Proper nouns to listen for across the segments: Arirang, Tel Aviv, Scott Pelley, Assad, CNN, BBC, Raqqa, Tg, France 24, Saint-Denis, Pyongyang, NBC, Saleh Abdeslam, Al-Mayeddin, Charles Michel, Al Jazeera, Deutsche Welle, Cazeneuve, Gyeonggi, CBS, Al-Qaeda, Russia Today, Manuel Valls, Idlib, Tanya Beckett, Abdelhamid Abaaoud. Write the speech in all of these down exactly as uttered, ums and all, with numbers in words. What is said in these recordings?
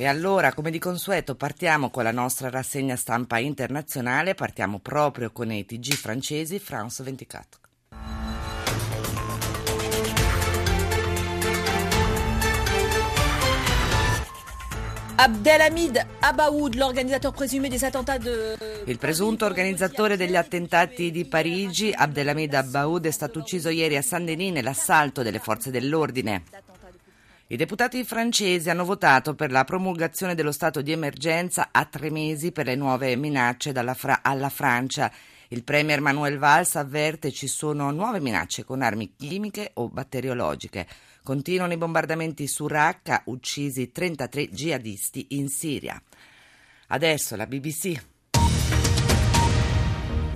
E allora, come di consueto, partiamo con la nostra rassegna stampa internazionale, partiamo proprio con i T G francesi, France ventiquattro. Abdelhamid Abaaoud, l'organizzatore presumé des attentats de... Il presunto organizzatore degli attentati di Parigi, Abdelhamid Abaaoud, è stato ucciso ieri a Saint-Denis nell'assalto delle forze dell'ordine. I deputati francesi hanno votato per la promulgazione dello stato di emergenza a tre mesi per le nuove minacce dalla Fra- alla Francia. Il premier Manuel Valls avverte: ci sono nuove minacce con armi chimiche o batteriologiche. Continuano i bombardamenti su Raqqa, uccisi trentatré jihadisti in Siria. Adesso la B B C.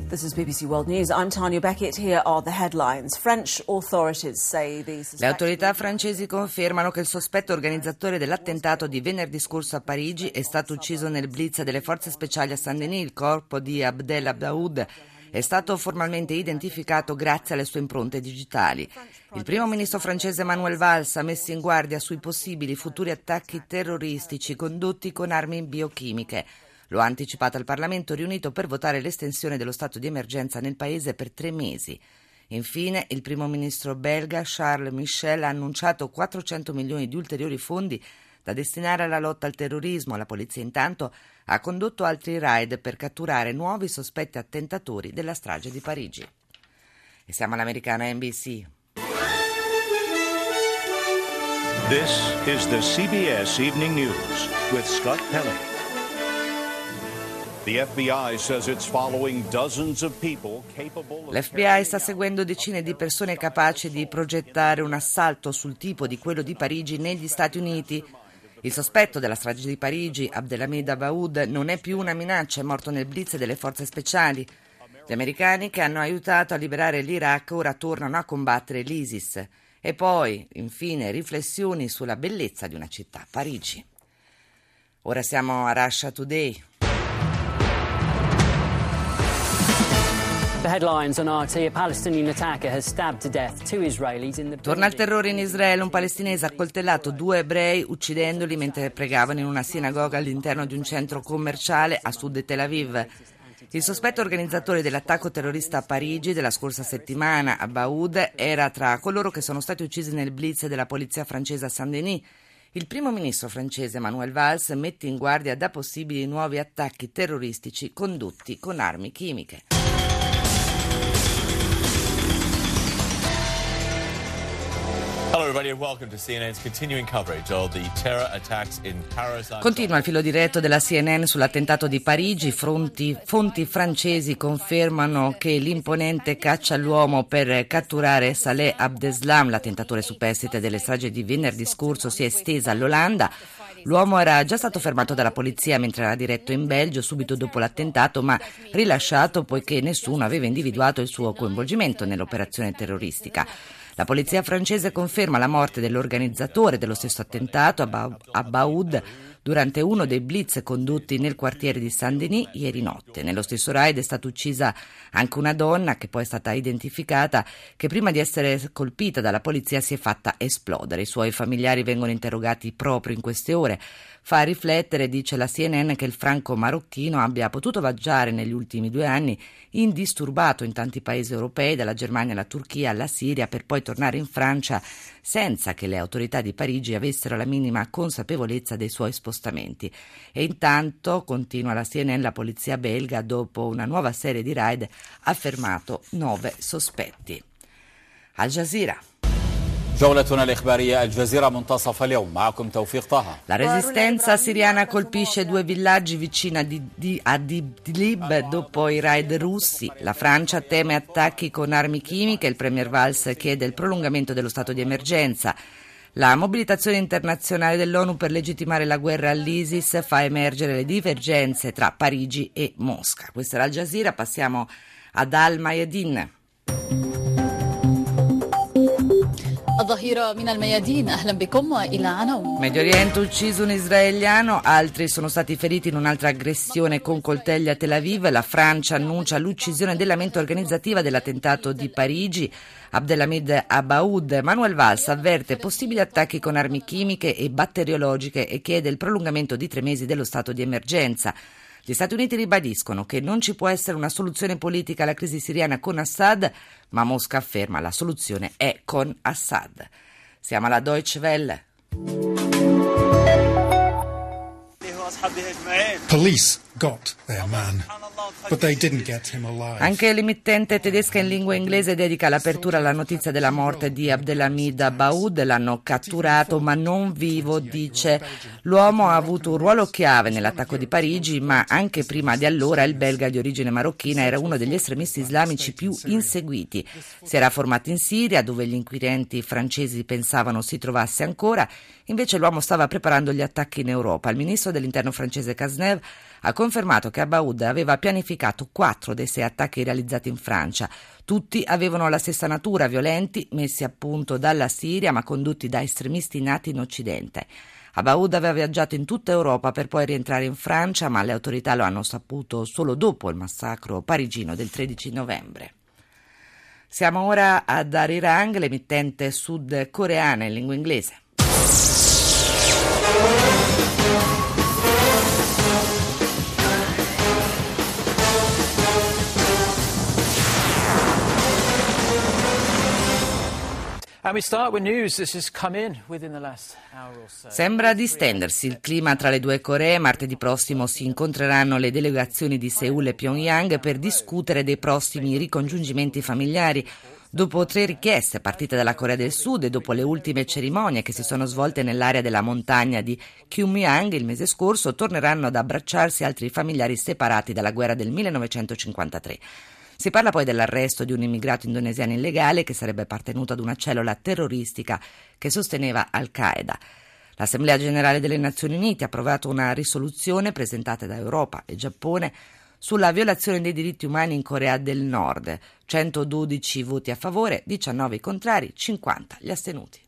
This is B B C World News. I'm Tanya Beckett. Here are the headlines. French authorities say the suspect... Le autorità francesi confermano che il sospetto organizzatore dell'attentato di venerdì scorso a Parigi è stato ucciso nel blitz delle forze speciali a Saint-Denis. Il corpo di Abdel Abdaoud è stato formalmente identificato grazie alle sue impronte digitali. Il primo ministro francese Manuel Valls ha messo in guardia sui possibili futuri attacchi terroristici condotti con armi biochimiche. Lo ha anticipato al Parlamento riunito per votare l'estensione dello stato di emergenza nel paese per tre mesi. Infine, il primo ministro belga Charles Michel ha annunciato quattrocento milioni di ulteriori fondi da destinare alla lotta al terrorismo. La polizia intanto ha condotto altri raid per catturare nuovi sospetti attentatori della strage di Parigi. E siamo all'americana N B C. This is the C B S Evening News with Scott Pelley. L'F B I sta seguendo decine di persone capaci di progettare un assalto sul tipo di quello di Parigi negli Stati Uniti. Il sospetto della strage di Parigi, Abdelhamid Abaaoud, non è più una minaccia, è morto nel blitz delle forze speciali. Gli americani che hanno aiutato a liberare l'Iraq ora tornano a combattere l'ISIS. E poi, infine, riflessioni sulla bellezza di una città, Parigi. Ora siamo a Russia Today. Torna il terrore in Israele, un palestinese ha accoltellato due ebrei uccidendoli mentre pregavano in una sinagoga all'interno di un centro commerciale a sud di Tel Aviv. Il sospetto organizzatore dell'attacco terrorista a Parigi della scorsa settimana, Abaaoud, era tra coloro che sono stati uccisi nel blitz della polizia francese a Saint-Denis. Il primo ministro francese Manuel Valls mette in guardia da possibili nuovi attacchi terroristici condotti con armi chimiche. Hello everybody and welcome to C N N's continuing coverage of the terror attacks in Paris. Continua il filo diretto della C N N sull'attentato di Parigi. Fronti, fonti francesi confermano che l'imponente caccia all'uomo per catturare Saleh Abdeslam, l'attentatore superstite delle stragi di venerdì scorso, si è estesa all'Olanda. L'uomo era già stato fermato dalla polizia mentre era diretto in Belgio subito dopo l'attentato, ma rilasciato poiché nessuno aveva individuato il suo coinvolgimento nell'operazione terroristica. La polizia francese conferma la morte dell'organizzatore dello stesso attentato, Abaaoud, durante uno dei blitz condotti nel quartiere di Saint-Denis ieri notte. Nello stesso raid è stata uccisa anche una donna, che poi è stata identificata, che prima di essere colpita dalla polizia si è fatta esplodere. I suoi familiari vengono interrogati proprio in queste ore. Fa riflettere, dice la C N N, che il franco marocchino abbia potuto viaggiare negli ultimi due anni indisturbato in tanti paesi europei, dalla Germania alla Turchia alla Siria, per poi tornare in Francia senza che le autorità di Parigi avessero la minima consapevolezza dei suoi spostamenti. E intanto, continua la C N N, la polizia belga, dopo una nuova serie di raid, ha fermato nove sospetti. Al Jazeera. La resistenza siriana colpisce due villaggi vicino a, Didi, a Idlib dopo i raid russi. La Francia teme attacchi con armi chimiche. Il premier Valls chiede il prolungamento dello stato di emergenza. La mobilitazione internazionale dell'ONU per legittimare la guerra all'ISIS fa emergere le divergenze tra Parigi e Mosca. Questa era Al Jazeera, passiamo ad Al-Mayeddin. Medio Oriente, ucciso un israeliano, altri sono stati feriti in un'altra aggressione con coltelli a Tel Aviv. La Francia annuncia l'uccisione della mente organizzativa dell'attentato di Parigi. Abdelhamid Abaaoud. Manuel Valls avverte possibili attacchi con armi chimiche e batteriologiche e chiede il prolungamento di tre mesi dello stato di emergenza. Gli Stati Uniti ribadiscono che non ci può essere una soluzione politica alla crisi siriana con Assad, ma Mosca afferma la soluzione è con Assad. Siamo alla Deutsche Welle. Police got their man. But they didn't get him alive. Anche l'emittente tedesca in lingua inglese dedica l'apertura alla notizia della morte di Abdelhamid Abaaoud. L'hanno catturato ma non vivo, dice. L'uomo ha avuto un ruolo chiave nell'attacco di Parigi, ma anche prima di allora il belga di origine marocchina era uno degli estremisti islamici più inseguiti. Si era formato in Siria, dove gli inquirenti francesi pensavano si trovasse ancora. Invece l'uomo stava preparando gli attacchi in Europa. Il ministro dell'interno francese Cazeneuve ha confermato che Abaaoud aveva pianificato quattro dei sei attacchi realizzati in Francia. Tutti avevano la stessa natura, violenti, messi a punto dalla Siria ma condotti da estremisti nati in Occidente. Abaaoud aveva viaggiato in tutta Europa per poi rientrare in Francia, ma le autorità lo hanno saputo solo dopo il massacro parigino del tredici novembre. Siamo ora ad Arirang, l'emittente sudcoreana in lingua inglese. Sembra distendersi il clima tra le due Coree. Martedì prossimo si incontreranno le delegazioni di Seul e Pyongyang per discutere dei prossimi ricongiungimenti familiari. Dopo tre richieste partite dalla Corea del Sud e dopo le ultime cerimonie che si sono svolte nell'area della montagna di Gyeonggi il mese scorso, torneranno ad abbracciarsi altri familiari separati dalla guerra del millenovecentocinquantatré. Si parla poi dell'arresto di un immigrato indonesiano illegale che sarebbe appartenuto ad una cellula terroristica che sosteneva Al-Qaeda. L'Assemblea Generale delle Nazioni Unite ha approvato una risoluzione presentata da Europa e Giappone sulla violazione dei diritti umani in Corea del Nord. centododici voti a favore, diciannove contrari, cinquanta gli astenuti.